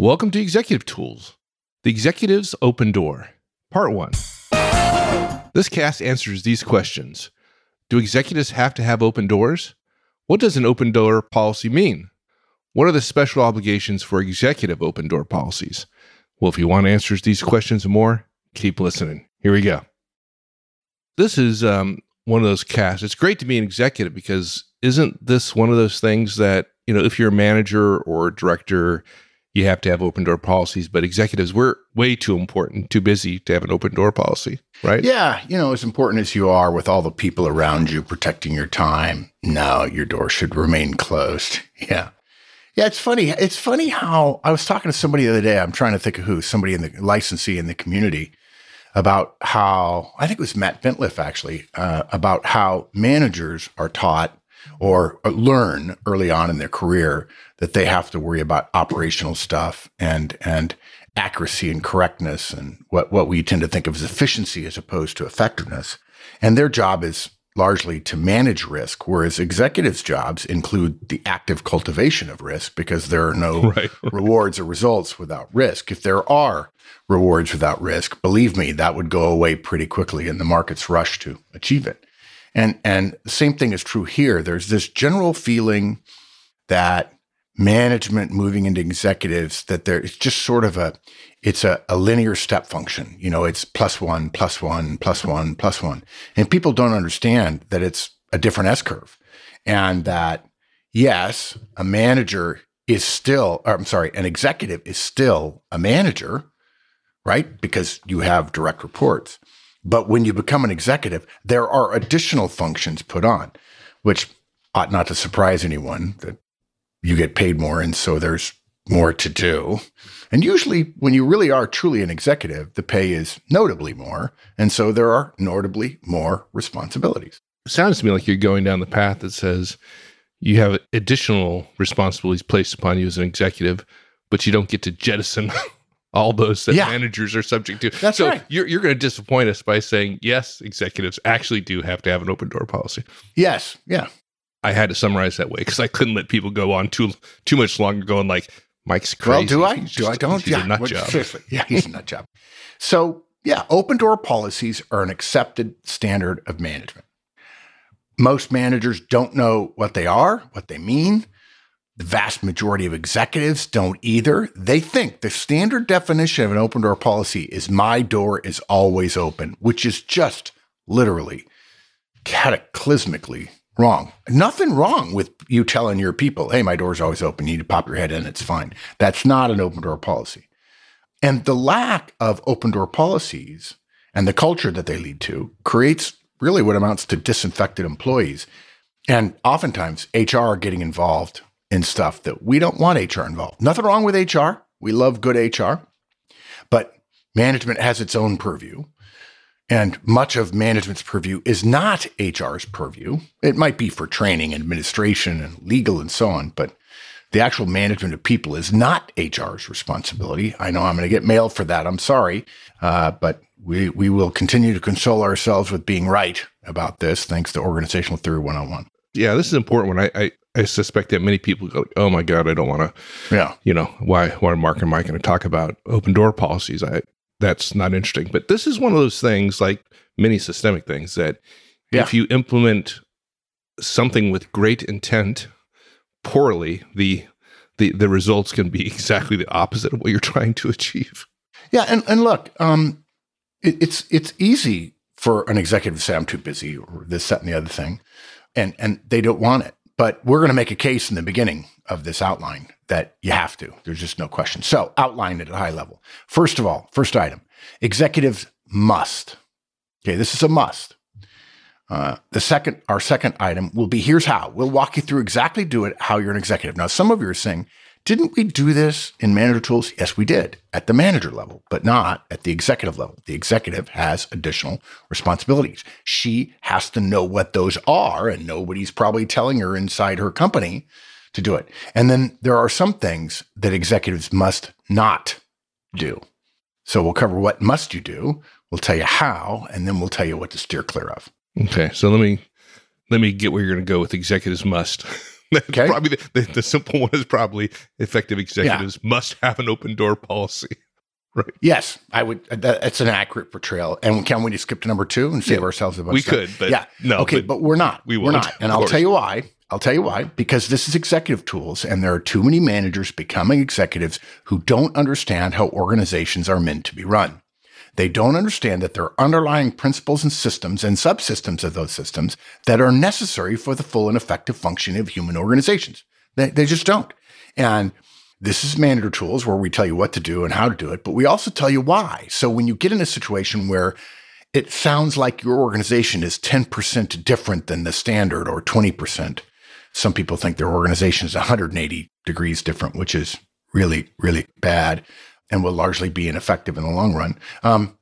Welcome to Executive Tools, the Executive's Open Door, Part 1. This cast answers these questions. Do executives have to have open doors? What does an open door policy mean? What are the special obligations for executive open door policies? Well, if you want answers to these questions and more, keep listening. Here we go. This is one of those casts. It's great to be an executive because isn't this one of those things that, you know, if you're a manager or a director, you have to have open door policies, but executives, we're way too important, too busy to have an open door policy, right? Yeah. You know, as important as you are with all the people around you protecting your time, no, your door should remain closed. Yeah. Yeah. It's funny. It's funny how I was talking to somebody the other day. I'm trying to think of who, somebody in the licensee in the community about how, I think it was Matt Fentliff actually, about how managers are taught or learn early on in their career that they have to worry about operational stuff and accuracy and correctness and what we tend to think of as efficiency as opposed to effectiveness. And their job is largely to manage risk, whereas executives' jobs include the active cultivation of risk because there are no rewards or results without risk. If there are rewards without risk, believe me, that would go away pretty quickly and the markets rush to achieve it. And the same thing is true here. There's this general feeling that management moving into executives, that there it's just sort of a linear step function. You know, it's plus one, plus one, plus one, plus one. And people don't understand that it's a different S-curve. And that, yes, a manager is still, or I'm sorry, an executive is still a manager, right? Because you have direct reports. But when you become an executive, there are additional functions put on, which ought not to surprise anyone that you get paid more, and so there's more to do. And usually when you really are truly an executive, the pay is notably more, and so there are notably more responsibilities. It sounds to me like you're going down the path that says you have additional responsibilities placed upon you as an executive, but you don't get to jettison all those that managers are subject to. That's so right. You're going to disappoint us by saying, yes, executives actually do have to have an open door policy. Yes. Yeah. I had to summarize that way because I couldn't let people go on too much longer going like, Mike's crazy. Well, do I? He's do just, I don't? He's a nut job. Seriously. Yeah, he's a nut job. So, yeah, open door policies are an accepted standard of management. Most managers don't know what they are, what they mean. The vast majority of executives don't either. They think the standard definition of an open door policy is my door is always open, which is just literally cataclysmically wrong. Nothing wrong with you telling your people, hey, my door's always open. You need to pop your head in. It's fine. That's not an open door policy. And the lack of open door policies and the culture that they lead to creates really what amounts to disinfected employees. And oftentimes HR getting involved in stuff that we don't want HR involved. Nothing wrong with HR. We love good HR, but management has its own purview. And much of management's purview is not HR's purview. It might be for training, administration, and legal and so on, but the actual management of people is not HR's responsibility. I know I'm going to get mail for that. I'm sorry, but we will continue to console ourselves with being right about this, thanks to Organizational Theory 101. Yeah, this is an important one. I suspect that many people go, oh my God, I don't want to, you know, why are Mark and Mike going to talk about open door policies? That's not interesting. But this is one of those things, like many systemic things, that if you implement something with great intent poorly, the results can be exactly the opposite of what you're trying to achieve. Yeah, and look, it's easy for an executive to say, I'm too busy, or this, that, and the other thing, and they don't want it. But we're going to make a case in the beginning of this outline that you have to. There's just no question. So outline it at a high level. First of all, first item, executives must. Okay, this is a must. Our second item will be here's how. We'll walk you through exactly how you're an executive. Now, some of you are saying, didn't we do this in Manager Tools? Yes, we did at the manager level, but not at the executive level. The executive has additional responsibilities. She has to know what those are, and nobody's probably telling her inside her company to do it. And then there are some things that executives must not do. So we'll cover what must you do, we'll tell you how, and then we'll tell you what to steer clear of. Okay, so let me get where you're going to go with executives must. Okay. Probably the simple one is probably effective executives must have an open door policy. Right. Yes, I would. That's an accurate portrayal. And can we just skip to number two and save ourselves a bunch of time? We could, but no. Okay, but we're not. We won't. We're not. And I'll tell you why. I'll tell you why. Because this is Executive Tools, and there are too many managers becoming executives who don't understand how organizations are meant to be run. They don't understand that there are underlying principles and systems and subsystems of those systems that are necessary for the full and effective functioning of human organizations. They just don't. And this is Manager Tools, where we tell you what to do and how to do it, but we also tell you why. So when you get in a situation where it sounds like your organization is 10% different than the standard or 20%, some people think their organization is 180 degrees different, which is really, really bad and will largely be ineffective in the long run.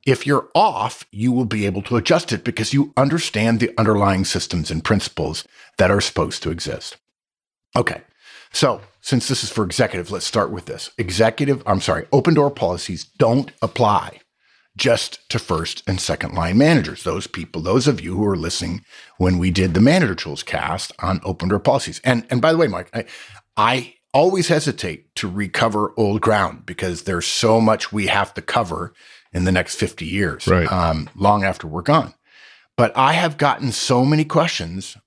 If you're off, you will be able to adjust it because you understand the underlying systems and principles that are supposed to exist. Okay. So since this is for executive, let's start with this. Open door policies don't apply just to first and second line managers. Those of you who are listening when we did the Manager Tools cast on open door policies. And by the way, Mike, I always hesitate to recover old ground because there's so much we have to cover in the next 50 years, right. Long after we're gone. But I have gotten so many questions,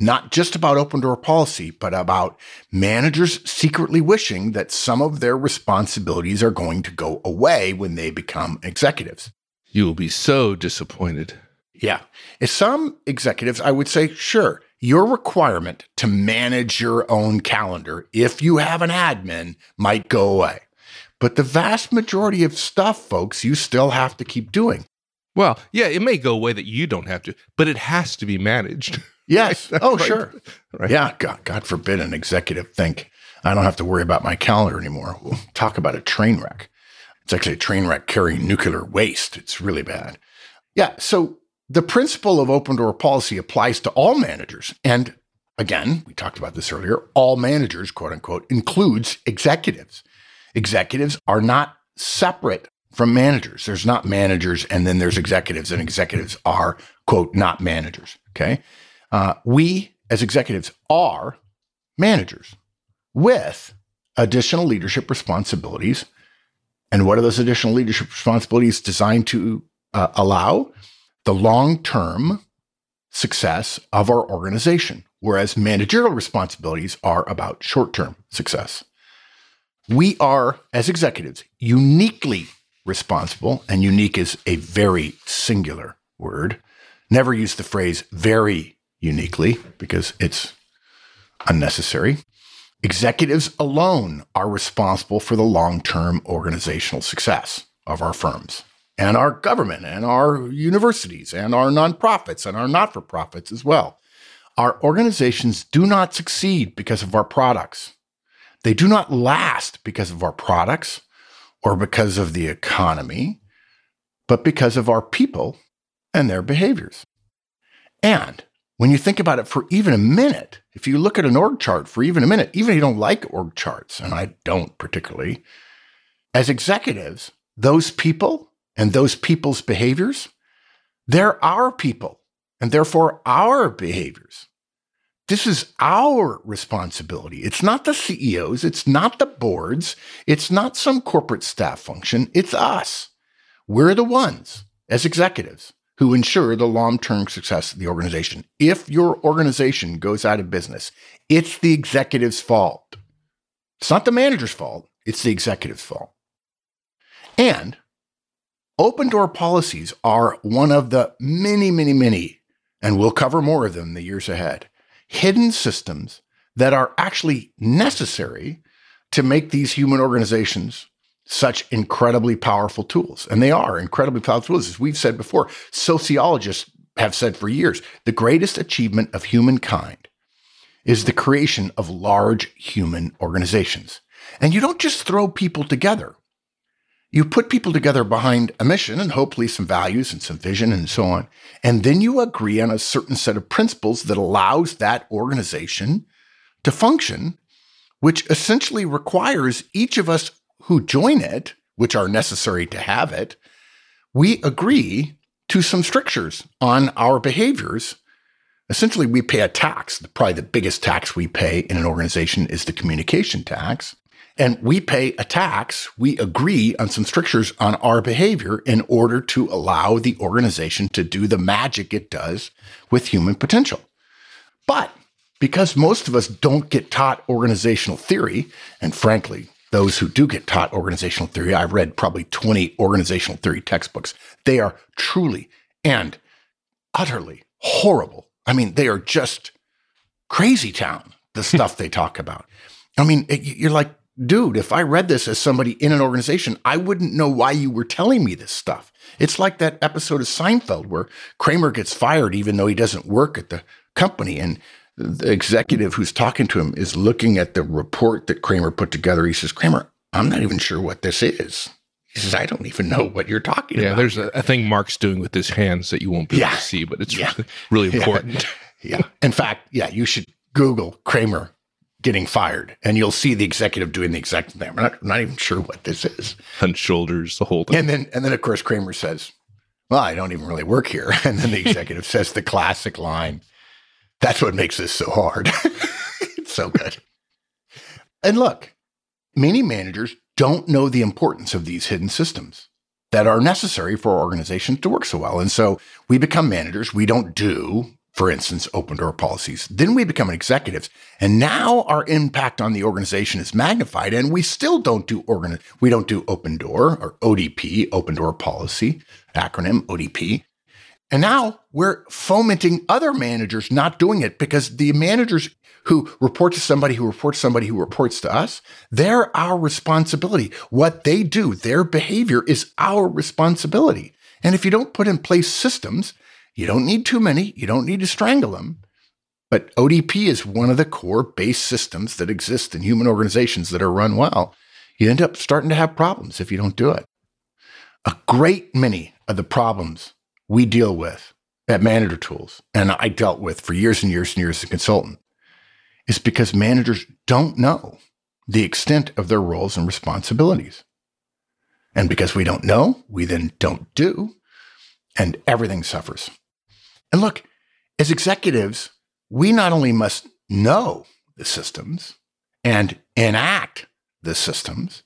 not just about open door policy, but about managers secretly wishing that some of their responsibilities are going to go away when they become executives. You will be so disappointed. Yeah. If some executives, I would say, sure, your requirement to manage your own calendar, if you have an admin, might go away. But the vast majority of stuff, folks, you still have to keep doing. Well, yeah, it may go away that you don't have to, but it has to be managed. Yes. Right. Oh, right. Sure. Right. Yeah. God forbid an executive think, I don't have to worry about my calendar anymore. We'll talk about a train wreck. It's actually a train wreck carrying nuclear waste. It's really bad. Yeah. So the principle of open door policy applies to all managers. And again, we talked about this earlier, all managers, quote unquote, includes executives. Executives are not separate from managers. There's not managers and then there's executives, and executives are, quote, not managers. Okay. We, as executives, are managers with additional leadership responsibilities. And what are those additional leadership responsibilities designed to allow? The long-term success of our organization, whereas managerial responsibilities are about short-term success. We are, as executives, uniquely responsible, and unique is a very singular word. Never use the phrase very uniquely, because it's unnecessary. Executives alone are responsible for the long-term organizational success of our firms and our government and our universities and our nonprofits and our not-for-profits as well. Our organizations do not succeed because of our products. They do not last because of our products or because of the economy, but because of our people and their behaviors. And when you think about it for even a minute, if you look at an org chart for even a minute, even if you don't like org charts, and I don't particularly, as executives, those people and those people's behaviors, they're our people and therefore our behaviors. This is our responsibility. It's not the CEOs. It's not the boards. It's not some corporate staff function. It's us. We're the ones as executives who ensure the long-term success of the organization. If your organization goes out of business, it's the executive's fault. It's not the manager's fault. It's the executive's fault. And open door policies are one of the many, many, many, and we'll cover more of them in the years ahead, hidden systems that are actually necessary to make these human organizations such incredibly powerful tools. And they are incredibly powerful tools. As we've said before, sociologists have said for years, the greatest achievement of humankind is the creation of large human organizations. And you don't just throw people together. You put people together behind a mission and hopefully some values and some vision and so on. And then you agree on a certain set of principles that allows that organization to function, which essentially requires each of us who join it, which are necessary to have it, we agree to some strictures on our behaviors Essentially, we pay a tax. Probably the biggest tax we pay in an organization is the communication tax. And we pay a tax. We agree on some strictures on our behavior in order to allow the organization to do the magic it does with human potential. But because most of us don't get taught organizational theory, and frankly, those who do get taught organizational theory, I've read probably 20 organizational theory textbooks. They are truly and utterly horrible. I mean, they are just crazy town, the stuff they talk about. I mean, you're like, dude, if I read this as somebody in an organization, I wouldn't know why you were telling me this stuff. It's like that episode of Seinfeld where Kramer gets fired even though he doesn't work at the company, and the executive who's talking to him is looking at the report that Kramer put together. He says, Kramer, I'm not even sure what this is. He says, I don't even know what you're talking about. Yeah, there's a thing Mark's doing with his hands that you won't be able to see, but it's really important. Yeah. In fact, you should Google Kramer getting fired, and you'll see the executive doing the exact thing. I'm not even sure what this is. Hunched shoulders, the whole thing. And then, of course, Kramer says, well, I don't even really work here. And then the executive says the classic line, that's what makes this so hard. It's so good. And look, many managers don't know the importance of these hidden systems that are necessary for our organization to work so well. And so we become managers. We don't do, for instance, open door policies. Then we become executives. And now our impact on the organization is magnified. And we still don't do open door, or ODP, open door policy, acronym ODP. And now we're fomenting other managers not doing it, because the managers who report to somebody who reports somebody who reports to us, they're our responsibility. What they do, their behavior is our responsibility. And if you don't put in place systems, you don't need too many, you don't need to strangle them. But ODP is one of the core base systems that exist in human organizations that are run well. You end up starting to have problems if you don't do it. A great many of the problems we deal with at Manager Tools, and I dealt with for years and years and years as a consultant, is because managers don't know the extent of their roles and responsibilities. And because we don't know, we then don't do, and everything suffers. And look, as executives, we not only must know the systems and enact the systems,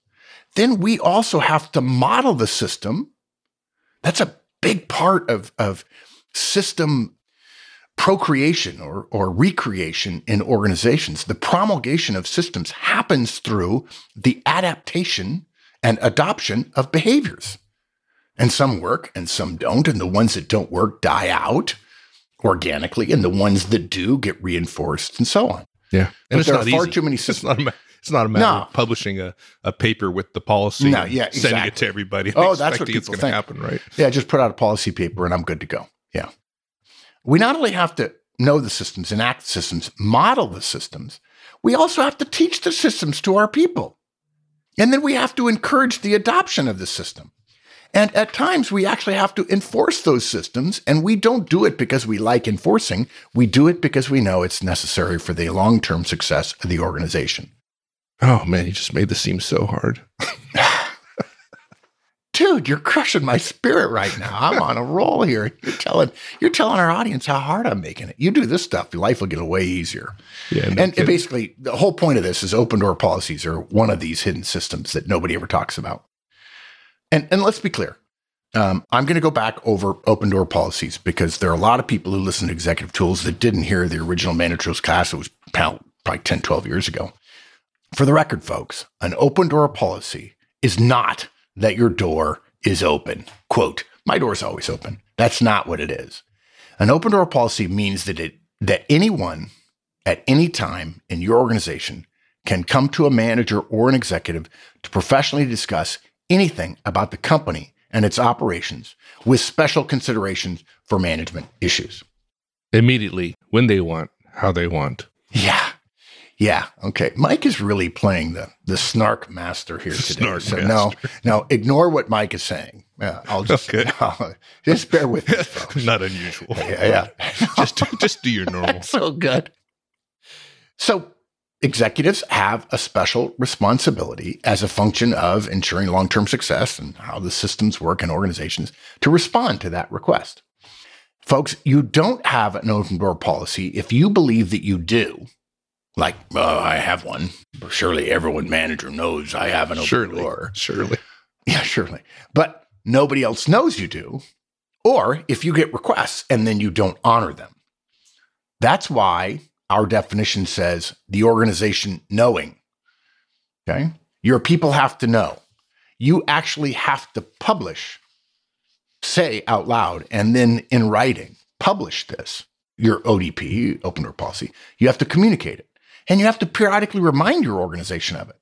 then we also have to model the system. That's a big part of system procreation or recreation in organizations. The promulgation of systems happens through the adaptation and adoption of behaviors. And some work and some don't, and the ones that don't work die out organically, and the ones that do get reinforced, and so on. Yeah. And it's not far too many systems. It's not a matter of publishing a paper with the policy and sending it to everybody. Oh, that's what people think. Happen, right? Yeah, just put out a policy paper and I'm good to go. Yeah. We not only have to know the systems, enact the systems, model the systems, we also have to teach the systems to our people. And then we have to encourage the adoption of the system. And at times, we actually have to enforce those systems, and we don't do it because we like enforcing. We do it because we know it's necessary for the long-term success of the organization. Oh, man, you just made this seem so hard. Dude, you're crushing my spirit right now. I'm on a roll here. You're telling our audience how hard I'm making it. You do this stuff, your life will get way easier. Yeah, and basically, the whole point of this is open door policies are one of these hidden systems that nobody ever talks about. And let's be clear. I'm going to go back over open door policies because there are a lot of people who listen to Executive Tools that didn't hear the original Manager Tools class. It was probably 10, 12 years ago. For the record, folks, an open door policy is not that your door is open. Quote, my door is always open. That's not what it is. An open door policy means that anyone at any time in your organization can come to a manager or an executive to professionally discuss anything about the company and its operations with special considerations for management issues. Immediately, when they want, how they want. Yeah. Yeah. Okay. Mike is really playing the snark master here today. No, ignore what Mike is saying. I'll just just bear with me, folks. Not unusual. Yeah. just do your normal. That's so good. So executives have a special responsibility as a function of ensuring long-term success and how the systems work in organizations to respond to that request. Folks, you don't have an open door policy. If you believe that you do, like, oh, I have one. Surely everyone manager knows I have an open door. Surely. Yeah, surely. But nobody else knows you do. Or if you get requests and then you don't honor them. That's why our definition says the organization knowing. Okay? Your people have to know. You actually have to publish, say out loud, and then in writing, publish this, your ODP, open door policy. You have to communicate it. And you have to periodically remind your organization of it.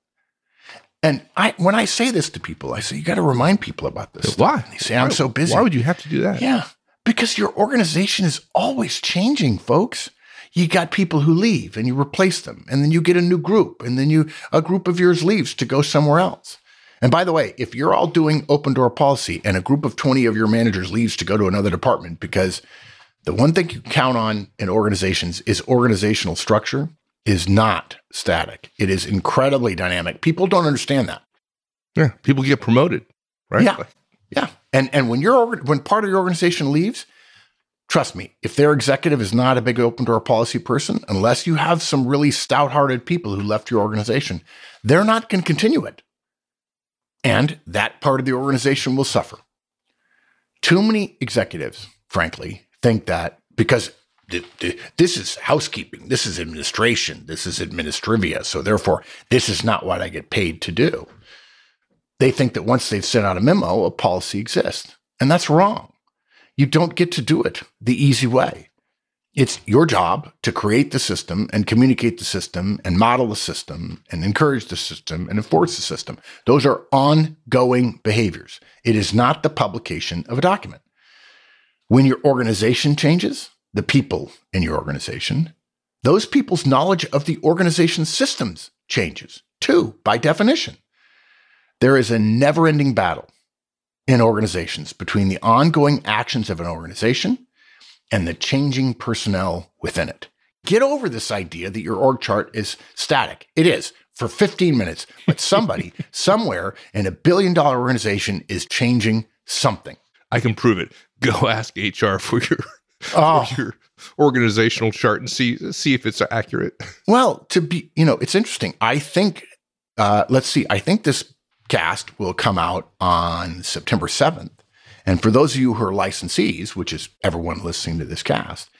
And when I say this to people, I say, you got to remind people about this. Why? They say, I'm so busy. Why would you have to do that? Yeah, because your organization is always changing, folks. You got people who leave and you replace them, and then you get a new group, and then a group of yours leaves to go somewhere else. And by the way, if you're all doing open door policy and a group of 20 of your managers leaves to go to another department, because the one thing you count on in organizations is organizational structure is not static. It is incredibly dynamic. People don't understand that. Yeah, people get promoted, right? Yeah, yeah. And when part of your organization leaves, trust me, if their executive is not a big open door policy person, unless you have some really stout-hearted people who left your organization, they're not going to continue it. And that part of the organization will suffer. Too many executives, frankly, think that because this is housekeeping, this is administration, this is administrivia, so therefore this is not what I get paid to do. They think that once they've sent out a memo, a policy exists, and that's wrong. You don't get to do it the easy way. It's your job to create the system and communicate the system and model the system and encourage the system and enforce the system. Those are ongoing behaviors. It is not the publication of a document. When your organization changes, the people in your organization, those people's knowledge of the organization's systems changes too, by definition. There is a never-ending battle in organizations between the ongoing actions of an organization and the changing personnel within it. Get over this idea that your org chart is static. It is for 15 minutes, but somebody somewhere in a $1 billion organization is changing something. I can prove it. Go ask HR for your organizational chart and see if it's accurate. Well, it's interesting. I think, let's see, I think this cast will come out on September 7th. And for those of you who are licensees, which is everyone listening to this cast,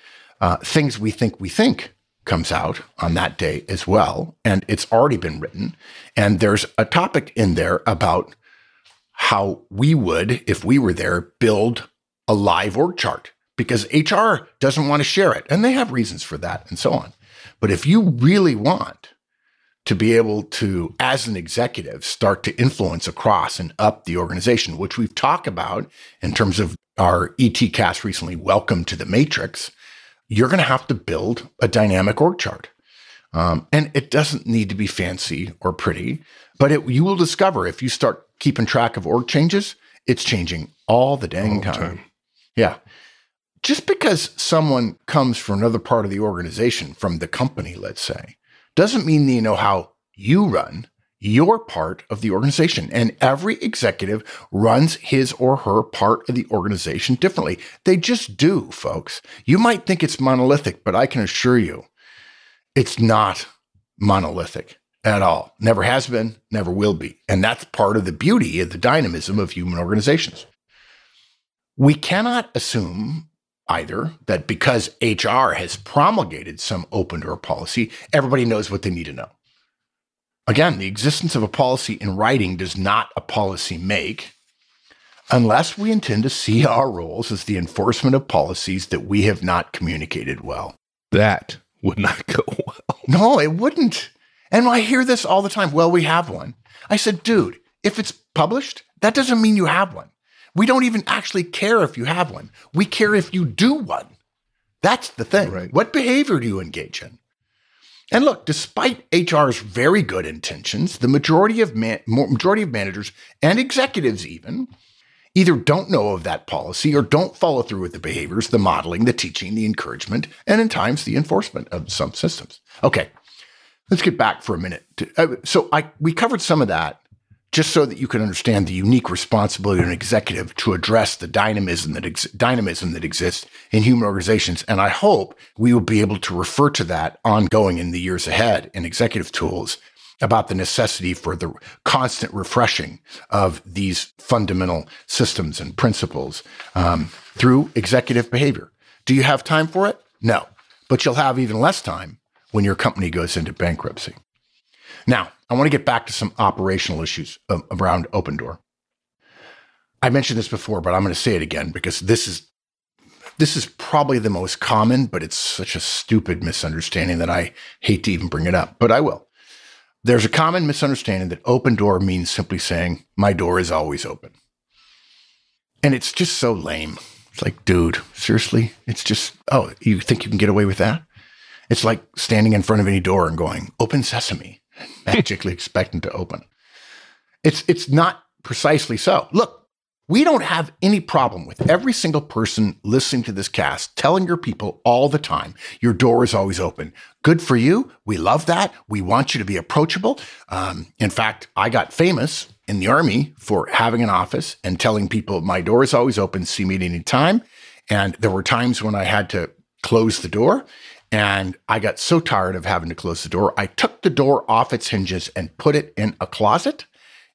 Things We Think comes out on that day as well. And it's already been written. And there's a topic in there about how we would, if we were there, build a live org chart, because HR doesn't want to share it. And they have reasons for that and so on. But if you really want to be able to, as an executive, start to influence across and up the organization, which we've talked about in terms of our ET cast recently, Welcome to the Matrix, you're going to have to build a dynamic org chart. And it doesn't need to be fancy or pretty, but you will discover if you start keeping track of org changes, it's changing all the dang time. Yeah. Just because someone comes from another part of the organization, from the company, let's say, doesn't mean they know how you run your part of the organization. And every executive runs his or her part of the organization differently. They just do, folks. You might think it's monolithic, but I can assure you it's not monolithic at all. Never has been, never will be. And that's part of the beauty of the dynamism of human organizations. We cannot assume either that because HR has promulgated some open door policy, everybody knows what they need to know. Again, the existence of a policy in writing does not a policy make, unless we intend to see our roles as the enforcement of policies that we have not communicated well. That would not go well. No, it wouldn't. And I hear this all the time. Well, we have one. I said, dude, if it's published, that doesn't mean you have one. We don't even actually care if you have one. We care if you do one. That's the thing. Right. What behavior do you engage in? And look, despite HR's very good intentions, the majority of managers and executives even either don't know of that policy or don't follow through with the behaviors, the modeling, the teaching, the encouragement, and in times the enforcement of some systems. Okay, let's get back for a minute. We covered some of that just so that you can understand the unique responsibility of an executive to address the dynamism that exists in human organizations. And I hope we will be able to refer to that ongoing in the years ahead in Executive Tools about the necessity for the constant refreshing of these fundamental systems and principles through executive behavior. Do you have time for it? No, but you'll have even less time when your company goes into bankruptcy. Now, I want to get back to some operational issues around Opendoor. I mentioned this before, but I'm going to say it again because this is probably the most common, but it's such a stupid misunderstanding that I hate to even bring it up, but I will. There's a common misunderstanding that Opendoor means simply saying, my door is always open. And it's just so lame. It's like, dude, seriously? It's just, oh, you think you can get away with that? It's like standing in front of any door and going, open sesame, magically expecting to open. It's not precisely so. Look, we don't have any problem with every single person listening to this cast telling your people all the time, your door is always open. Good for you. We love that. We want you to be approachable. In fact, I got famous in the Army for having an office and telling people my door is always open, see me at any time. And there were times when I had to close the door. And I got so tired of having to close the door, I took the door off its hinges and put it in a closet.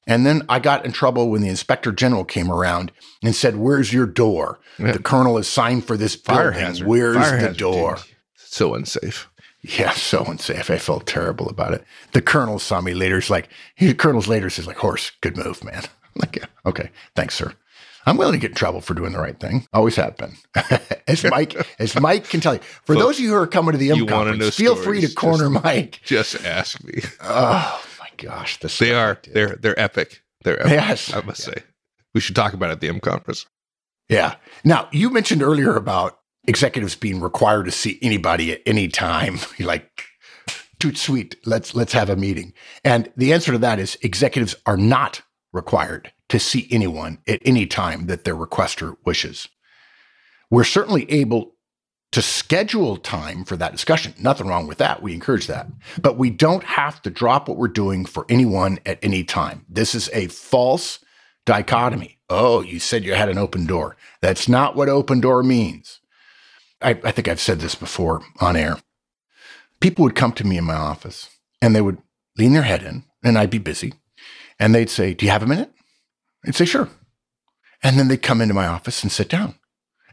And then I got in trouble when the Inspector General came around and said, where's your door? Yeah. The Colonel is signed for this fire building. Hazard. Where's fire the hazard, door? Dude. So unsafe. Yeah, so unsafe. I felt terrible about it. The Colonel saw me later. He's like, Horse, good move, man. I'm like, yeah, okay, thanks, sir. I'm willing to get in trouble for doing the right thing. Always have been. As Mike can tell you. For folks, those of you who are coming to the M Conference, feel free to corner Mike. Just ask me. Oh my gosh, they're epic. They're epic. Yes, I must say. We should talk about it at the M Conference. Yeah. Now you mentioned earlier about executives being required to see anybody at any time. You're like, too sweet. Let's have a meeting. And the answer to that is executives are not required to see anyone at any time that their requester wishes. We're certainly able to schedule time for that discussion. Nothing wrong with that. We encourage that. But we don't have to drop what we're doing for anyone at any time. This is a false dichotomy. Oh, you said you had an open door. That's not what open door means. I think I've said this before on air. People would come to me in my office and they would lean their head in and I'd be busy. And they'd say, do you have a minute? I'd say, sure. And then they'd come into my office and sit down.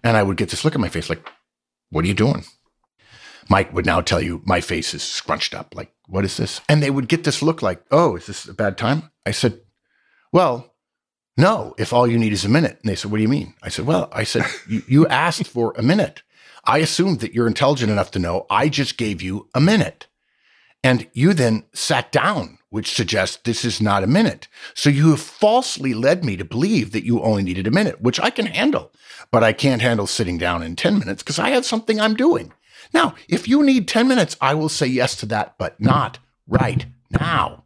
And I would get this look at my face like, what are you doing? Mike would now tell you my face is scrunched up. Like, what is this? And they would get this look like, oh, is this a bad time? I said, well, no, if all you need is a minute. And they said, what do you mean? I said, well, you asked for a minute. I assumed that you're intelligent enough to know I just gave you a minute. And you then sat down, which suggests this is not a minute. So you have falsely led me to believe that you only needed a minute, which I can handle, but I can't handle sitting down in 10 minutes because I have something I'm doing. Now, if you need 10 minutes, I will say yes to that, but not right now.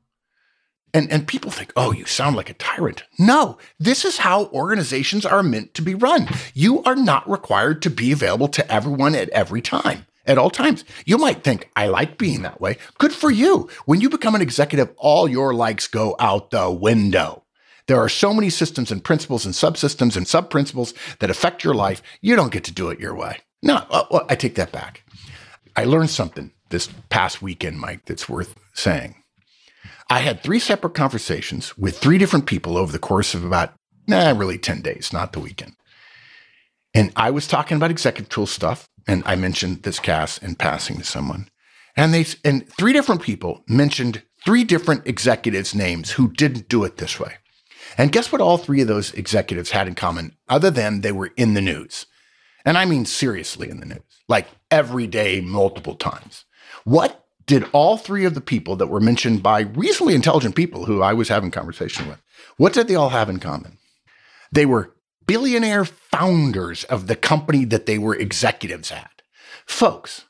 And people think, oh, you sound like a tyrant. No, this is how organizations are meant to be run. You are not required to be available to everyone at every time. At all times. You might think, I like being that way. Good for you. When you become an executive, all your likes go out the window. There are so many systems and principles and subsystems and sub-principles that affect your life. You don't get to do it your way. No, I take that back. I learned something this past weekend, Mike, that's worth saying. I had 3 separate conversations with 3 different people over the course of about, 10 days, not the weekend. And I was talking about executive tool stuff, and I mentioned this cast in passing to someone. And 3 different people mentioned 3 different executives' names who didn't do it this way. And guess what all 3 of those executives had in common, other than they were in the news. And I mean seriously in the news, like every day, multiple times. What did all 3 of the people that were mentioned by reasonably intelligent people who I was having conversation with, what did they all have in common? They were billionaire founders of the company that they were executives at. Folks,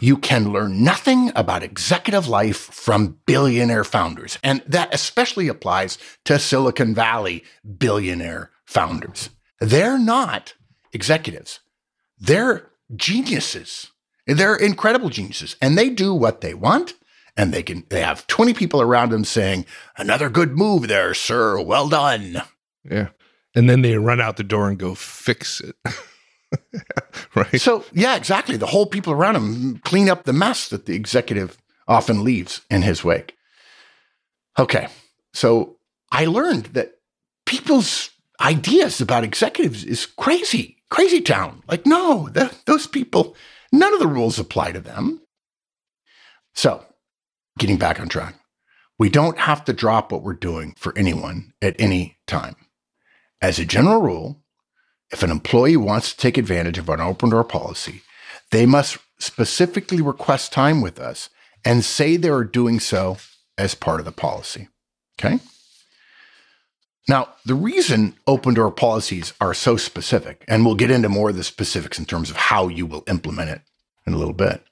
you can learn nothing about executive life from billionaire founders. And that especially applies to Silicon Valley billionaire founders. They're not executives. They're geniuses. They're incredible geniuses. And they do what they want. and they have 20 people around them saying, "Another good move there, sir. Well done." Yeah. And then they run out the door and go fix it. Right. So, yeah, exactly. The whole people around him clean up the mess that the executive often leaves in his wake. Okay. So I learned that people's ideas about executives is crazy, crazy town. Like, no, those people, none of the rules apply to them. So getting back on track, we don't have to drop what we're doing for anyone at any time. As a general rule, if an employee wants to take advantage of an open door policy, they must specifically request time with us and say they are doing so as part of the policy. Okay? Now, the reason open door policies are so specific, and we'll get into more of the specifics in terms of how you will implement it in a little bit,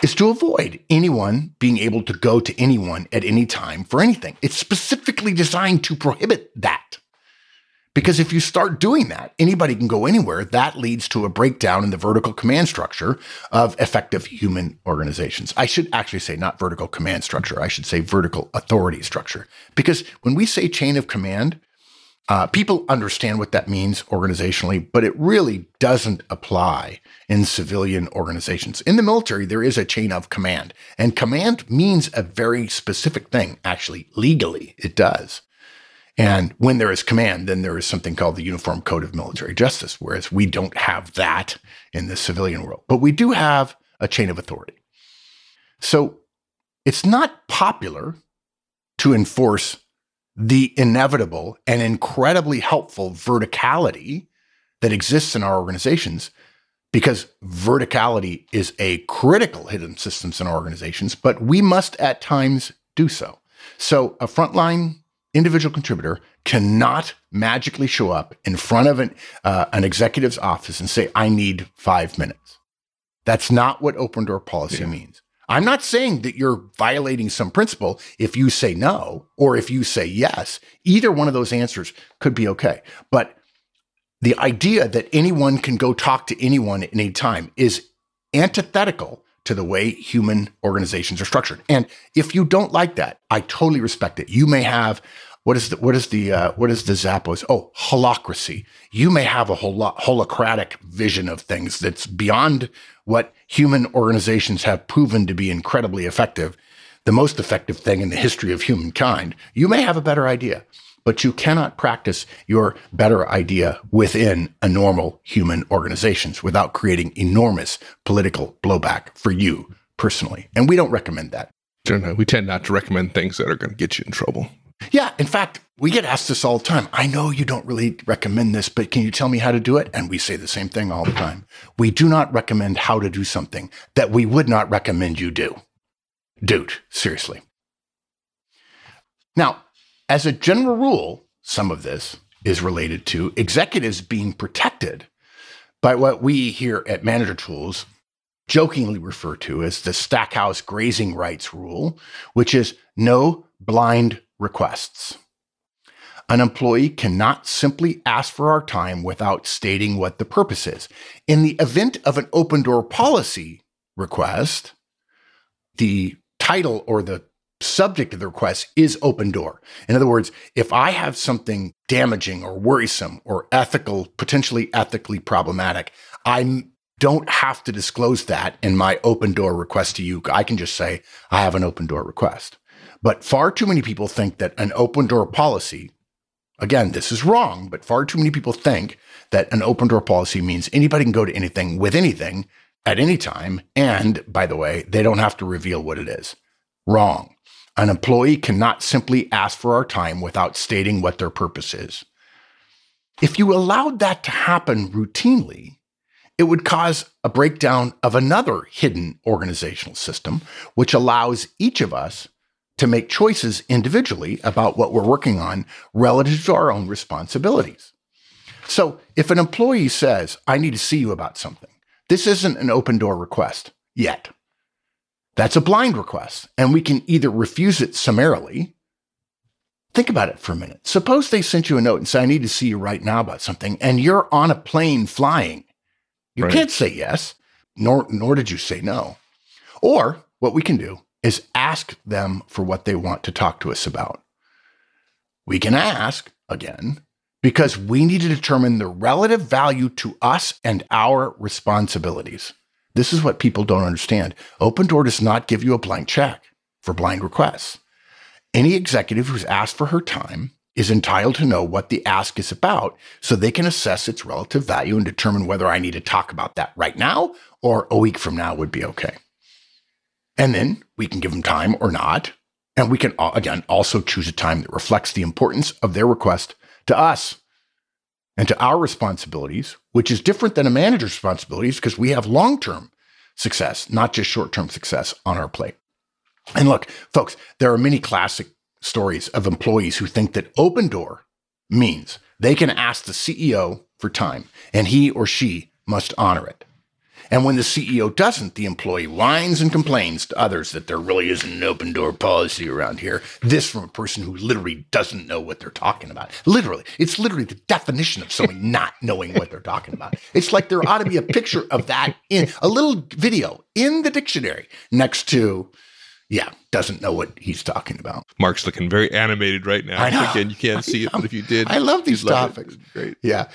is to avoid anyone being able to go to anyone at any time for anything. It's specifically designed to prohibit that. Because if you start doing that, anybody can go anywhere. That leads to a breakdown in the vertical command structure of effective human organizations. I should actually say not vertical command structure. I should say vertical authority structure. Because when we say chain of command, people understand what that means organizationally, but it really doesn't apply in civilian organizations. In the military, there is a chain of command. And command means a very specific thing, actually, legally it does. And when there is command, then there is something called the Uniform Code of Military Justice, whereas we don't have that in the civilian world. But we do have a chain of authority. So it's not popular to enforce the inevitable and incredibly helpful verticality that exists in our organizations, because verticality is a critical hidden system in our organizations, but we must at times do so. So a frontline individual contributor cannot magically show up in front of an executive's office and say, "I need 5 minutes." That's not what open door policy means. I'm not saying that you're violating some principle if you say no or if you say yes. Either one of those answers could be okay. But the idea that anyone can go talk to anyone at any time is antithetical to the way human organizations are structured. And if you don't like that, I totally respect it. You may have, what is the Zappos? Oh, holacracy. You may have a holacratic vision of things that's beyond what human organizations have proven to be incredibly effective, the most effective thing in the history of humankind. You may have a better idea, but you cannot practice your better idea within a normal human organizations without creating enormous political blowback for you personally. And we don't recommend that. We tend not to recommend things that are going to get you in trouble. Yeah. In fact, we get asked this all the time. "I know you don't really recommend this, but can you tell me how to do it?" And we say the same thing all the time. We do not recommend how to do something that we would not recommend you do. Dude, seriously. Now, as a general rule, some of this is related to executives being protected by what we here at Manager Tools jokingly refer to as the Stackhouse grazing rights rule, which is no blind requests. An employee cannot simply ask for our time without stating what the purpose is. In the event of an open door policy request, the title or the subject of the request is open door. In other words, if I have something damaging or worrisome or ethical, potentially ethically problematic, I don't have to disclose that in my open door request to you. I can just say, "I have an open door request." But far too many people think that an open door policy, again, this is wrong, but far too many people think that an open door policy means anybody can go to anything with anything at any time. And by the way, they don't have to reveal what it is. Wrong. An employee cannot simply ask for our time without stating what their purpose is. If you allowed that to happen routinely, it would cause a breakdown of another hidden organizational system, which allows each of us to make choices individually about what we're working on relative to our own responsibilities. So if an employee says, "I need to see you about something," this isn't an open door request yet. That's a blind request, and we can either refuse it summarily. Think about it for a minute. Suppose they sent you a note and said, "I need to see you right now about something," and you're on a plane flying. You can't say yes, nor did you say no. Or what we can do is ask them for what they want to talk to us about. We can ask, again, because we need to determine the relative value to us and our responsibilities. This is what people don't understand. Open Door does not give you a blank check for blind requests. Any executive who's asked for her time is entitled to know what the ask is about so they can assess its relative value and determine whether I need to talk about that right now or a week from now would be okay. And then we can give them time or not. And we can, again, also choose a time that reflects the importance of their request to us and to our responsibilities, which is different than a manager's responsibilities because we have long-term success, not just short-term success on our plate. And look, folks, there are many classic stories of employees who think that open door means they can ask the CEO for time and he or she must honor it. And when the CEO doesn't, the employee whines and complains to others that there really isn't an open door policy around here. This from a person who literally doesn't know what they're talking about. Literally. It's literally the definition of someone not knowing what they're talking about. It's like there ought to be a picture of that in a little video in the dictionary next to, doesn't know what he's talking about. Mark's looking very animated right now. I know. Again, you can't see it, but if you did. I love these topics. Great. Yeah.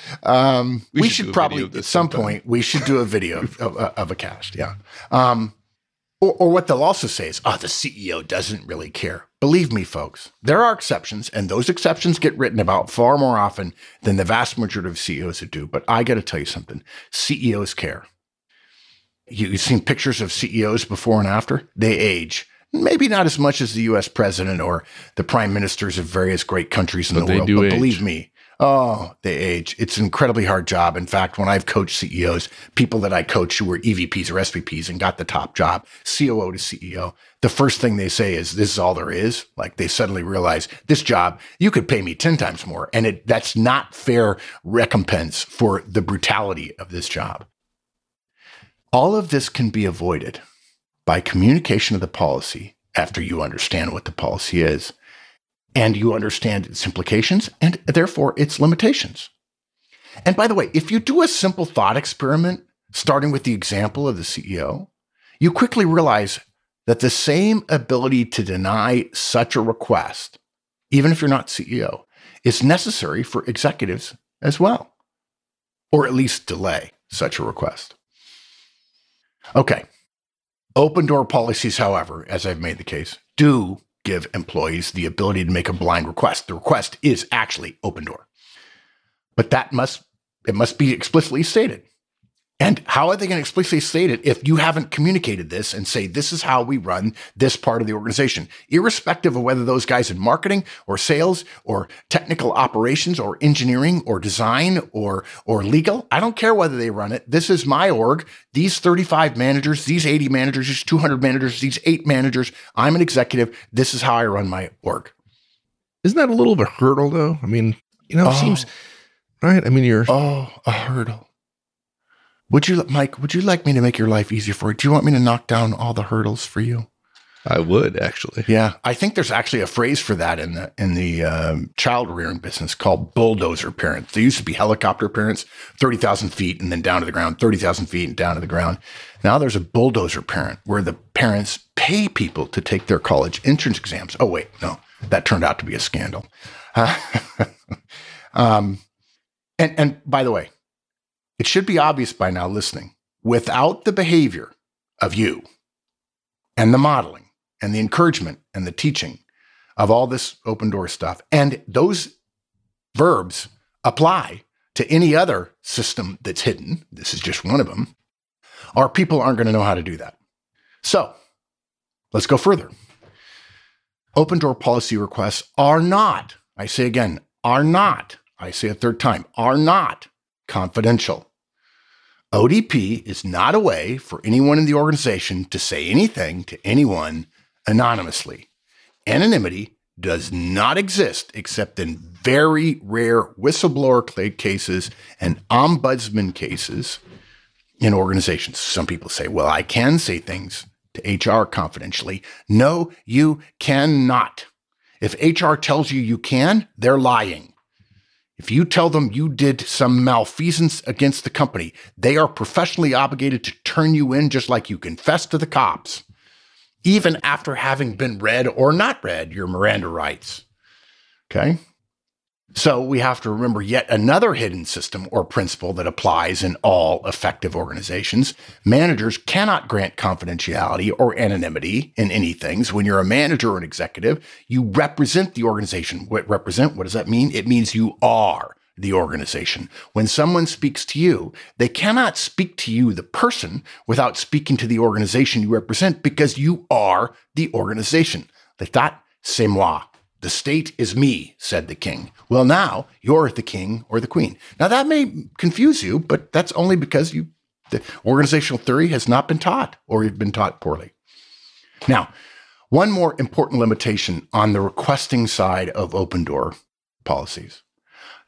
We should probably, at some point, we should do a video of a cast. Yeah. Or what they'll also say is, the CEO doesn't really care. Believe me, folks, there are exceptions, and those exceptions get written about far more often than the vast majority of CEOs that do. But I got to tell you something. CEOs care. You've seen pictures of CEOs before and after. They age. Maybe not as much as the U.S. president or the prime ministers of various great countries in the world. But believe me, they age. It's an incredibly hard job. In fact, when I've coached CEOs, people that I coach who were EVPs or SVPs and got the top job, COO to CEO, the first thing they say is, this is all there is. Like they suddenly realize this job, you could pay me 10 times more. And that's not fair recompense for the brutality of this job. All of this can be avoided by communication of the policy after you understand what the policy is and you understand its implications and therefore its limitations. And by the way, if you do a simple thought experiment, starting with the example of the CEO, you quickly realize that the same ability to deny such a request, even if you're not CEO, is necessary for executives as well, or at least delay such a request. Okay. Open door policies, however, as I've made the case, do give employees the ability to make a blind request. The request is actually open door. But it must be explicitly stated. And how are they going to explicitly state it if you haven't communicated this and say, this is how we run this part of the organization, irrespective of whether those guys in marketing or sales or technical operations or engineering or design or legal, I don't care whether they run it. This is my org. These 35 managers, these 80 managers, these 200 managers, these 8 managers, I'm an executive. This is how I run my org. Isn't that a little of a hurdle though? I mean, it seems right. I mean, a hurdle. Would you like me to make your life easier for you? Do you want me to knock down all the hurdles for you? I would, actually. Yeah. I think there's actually a phrase for that in the child rearing business called bulldozer parents. They used to be helicopter parents, 30,000 feet and then down to the ground, 30,000 feet and down to the ground. Now there's a bulldozer parent where the parents pay people to take their college entrance exams. Oh, wait, no, that turned out to be a scandal. And by the way, it should be obvious by now listening, without the behavior of you and the modeling and the encouragement and the teaching of all this open door stuff, and those verbs apply to any other system that's hidden, this is just one of them, our people aren't going to know how to do that. So let's go further. Open door policy requests are not, I say again, are not, I say a third time, are not confidential. ODP is not a way for anyone in the organization to say anything to anyone anonymously. Anonymity does not exist except in very rare whistleblower cases and ombudsman cases in organizations. Some people say, well, I can say things to HR confidentially. No, you cannot. If HR tells you you can, they're lying. If you tell them you did some malfeasance against the company, they are professionally obligated to turn you in just like you confessed to the cops. even after having been read or not read your Miranda rights. Okay? So we have to remember yet another hidden system or principle that applies in all effective organizations. Managers cannot grant confidentiality or anonymity in any things. When you're a manager or an executive, you represent the organization. What represent, what does that mean? It means you are the organization. When someone speaks to you, they cannot speak to you, the person, without speaking to the organization you represent, because you are the organization. L'État, c'est moi. The state is me, said the king. Well, now you're the king or the queen. Now that may confuse you, but that's only because the organizational theory has not been taught, or you've been taught poorly. Now, one more important limitation on the requesting side of open door policies.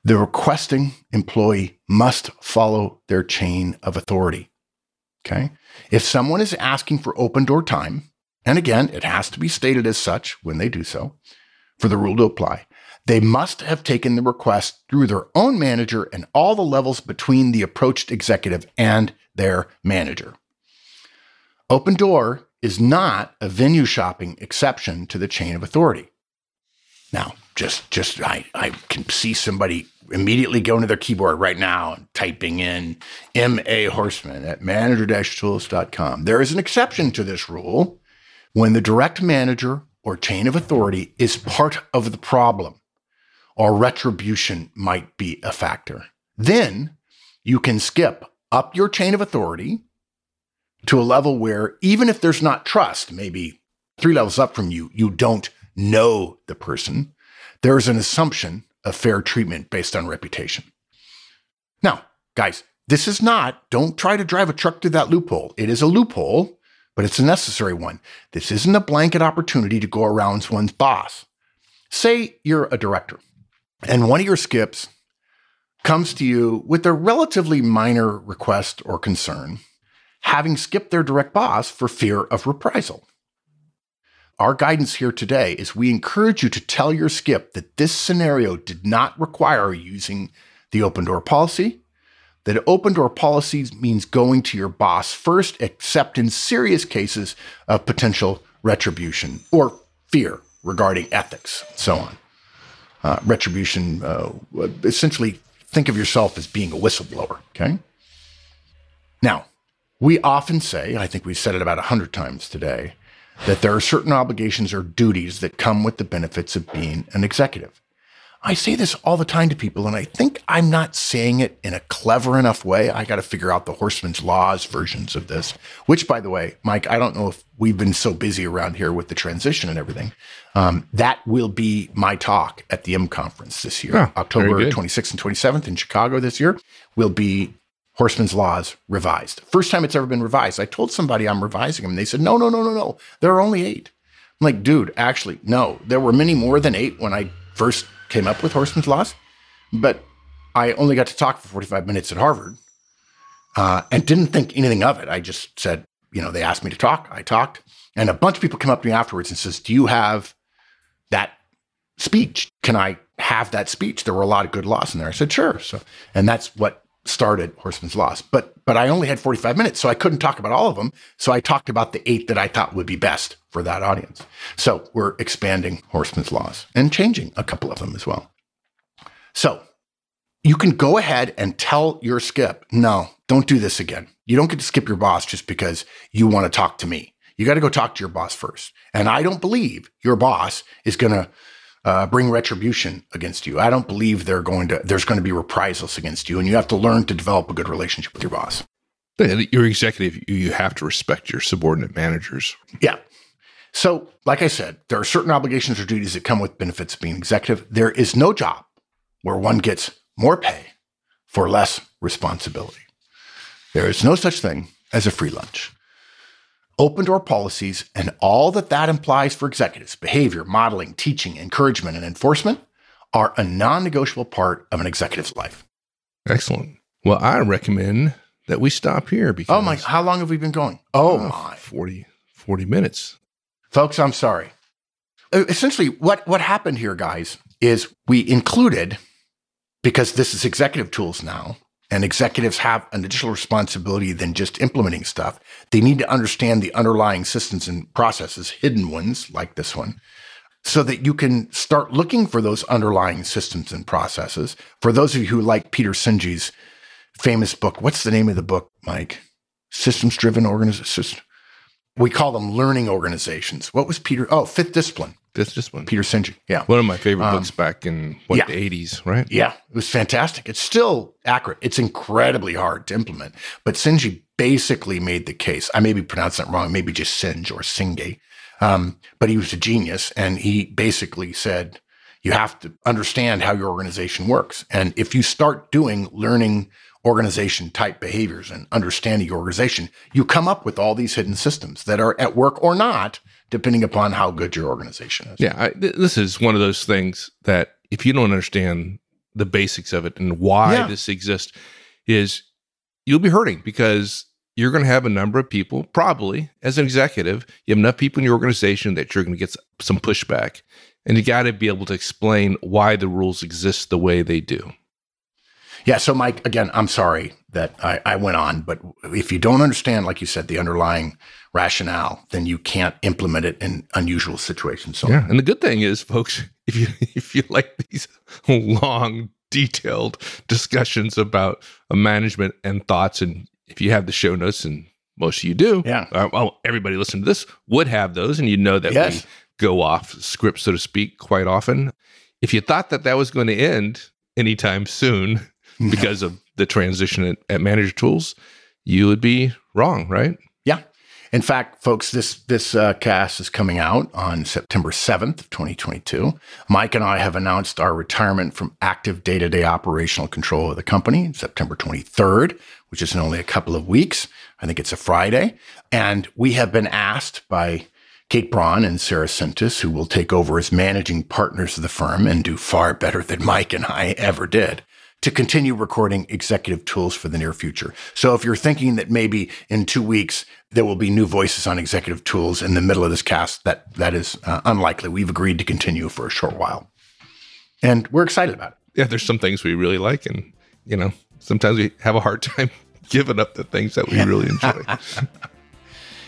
The requesting employee must follow their chain of authority, okay? If someone is asking for open door time, and again, it has to be stated as such when they do so, for the rule to apply, they must have taken the request through their own manager and all the levels between the approached executive and their manager. Open door is not a venue shopping exception to the chain of authority. Now, I can see somebody immediately going to their keyboard right now and typing in MA Horseman at manager-tools.com. There is an exception to this rule when the direct manager or chain of authority is part of the problem, or retribution might be a factor. Then you can skip up your chain of authority to a level where, even if there's not trust, maybe 3 levels up from you, you don't know the person, there is an assumption of fair treatment based on reputation. Now, guys, this is not, don't try to drive a truck through that loophole. It is a loophole, but it's a necessary one. This isn't a blanket opportunity to go around one's boss. Say you're a director, and one of your skips comes to you with a relatively minor request or concern, having skipped their direct boss for fear of reprisal. Our guidance here today is we encourage you to tell your skip that this scenario did not require using the open door policy, that open door policies means going to your boss first, except in serious cases of potential retribution or fear regarding ethics, and so on. Retribution, essentially think of yourself as being a whistleblower, okay? Now, we often say, and I think we've said it about 100 times today, that there are certain obligations or duties that come with the benefits of being an executive. I say this all the time to people, and I think I'm not saying it in a clever enough way. I got to figure out the Horseman's Laws versions of this, which, by the way, Mike, I don't know if we've been so busy around here with the transition and everything. That will be my talk at the M conference this year. Oh, October 26th and 27th in Chicago this year will be Horseman's Laws revised. First time it's ever been revised. I told somebody I'm revising them, and they said, no, there are only 8. I'm like, dude, actually, no, there were many more than 8 when I first came up with Horseman's Laws, but I only got to talk for 45 minutes at Harvard and didn't think anything of it. I just said, they asked me to talk. I talked, and a bunch of people come up to me afterwards and says, do you have that speech? Can I have that speech? There were a lot of good laws in there. I said, sure. So, and that's what started Horseman's Laws, but I only had 45 minutes, so I couldn't talk about all of them. So I talked about the 8 that I thought would be best for that audience. So we're expanding Horseman's Laws and changing a couple of them as well. So you can go ahead and tell your skip, no, don't do this again. You don't get to skip your boss just because you want to talk to me. You got to go talk to your boss first. And I don't believe your boss is going to bring retribution against you. I don't believe there's going to be reprisals against you, and you have to learn to develop a good relationship with your boss. You're executive. You have to respect your subordinate managers. Yeah. So, like I said, there are certain obligations or duties that come with benefits of being executive. There is no job where one gets more pay for less responsibility. There is no such thing as a free lunch. Open door policies and all that implies for executives, behavior, modeling, teaching, encouragement, and enforcement are a non-negotiable part of an executive's life. Excellent. Well, I recommend that we stop here because— Oh my, how long have we been going? Oh my. 40 minutes. Folks, I'm sorry. Essentially, what happened here, guys, is we included, because this is Executive Tools now, and executives have an additional responsibility than just implementing stuff. They need to understand the underlying systems and processes, hidden ones like this one, so that you can start looking for those underlying systems and processes. For those of you who like Peter Senge's famous book, what's the name of the book, Mike? Systems-driven organizations. We call them learning organizations. What was Peter? Oh, Fifth Discipline. Fifth Discipline. Peter Senge. Yeah. One of my favorite books back in the 80s, right? Yeah. It was fantastic. It's still accurate. It's incredibly hard to implement. But Senge basically made the case. I may be pronouncing it wrong, maybe just Senge or Senge. But he was a genius, and he basically said, you have to understand how your organization works. And if you start doing learning organization type behaviors and understanding your organization, you come up with all these hidden systems that are at work or not, depending upon how good your organization is. Yeah, this is one of those things that if you don't understand the basics of it and why this exists, is you'll be hurting, because you're going to have a number of people, probably as an executive, you have enough people in your organization that you're going to get some pushback, and you got to be able to explain why the rules exist the way they do. Yeah. So Mike, again, I'm sorry that I went on, but if you don't understand, like you said, the underlying rationale, then you can't implement it in unusual situations. So yeah. And the good thing is, folks, if you like these long, detailed discussions about management and thoughts, and if you have the show notes, and most of you do, well, everybody listening to this would have those, and you know that we go off script, so to speak, quite often. If you thought that was going to end anytime soon, because of the transition at Manager Tools, you would be wrong, right? Yeah. In fact, folks, this cast is coming out on September 7th, 2022. Mike and I have announced our retirement from active day-to-day operational control of the company, September 23rd, which is in only a couple of weeks. I think it's a Friday. And we have been asked by Kate Braun and Sarah Sentis, who will take over as managing partners of the firm and do far better than Mike and I ever did, to continue recording Executive Tools for the near future. So if you're thinking that maybe in 2 weeks there will be new voices on Executive Tools in the middle of this cast, that is unlikely. We've agreed to continue for a short while, and we're excited about it. Yeah, there's some things we really like, and sometimes we have a hard time giving up the things that we really enjoy.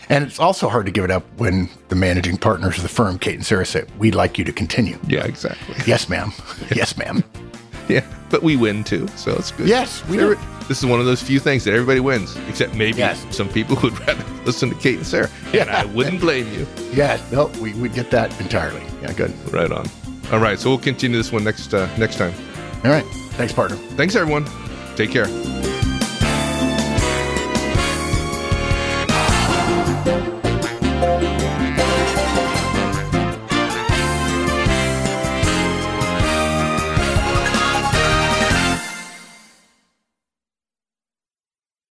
And it's also hard to give it up when the managing partners of the firm, Kate and Sarah, say, we'd like you to continue. Yeah, exactly. Yes, ma'am. Yes, ma'am. Yeah, but we win too, so it's good. Yes, we do. This is one of those few things that everybody wins, except maybe some people would rather listen to Kate and Sarah, and I wouldn't blame you. Yeah, no, we get that entirely. Yeah, good. Right on. All right, so we'll continue this one next time. All right. Thanks, partner. Thanks, everyone. Take care.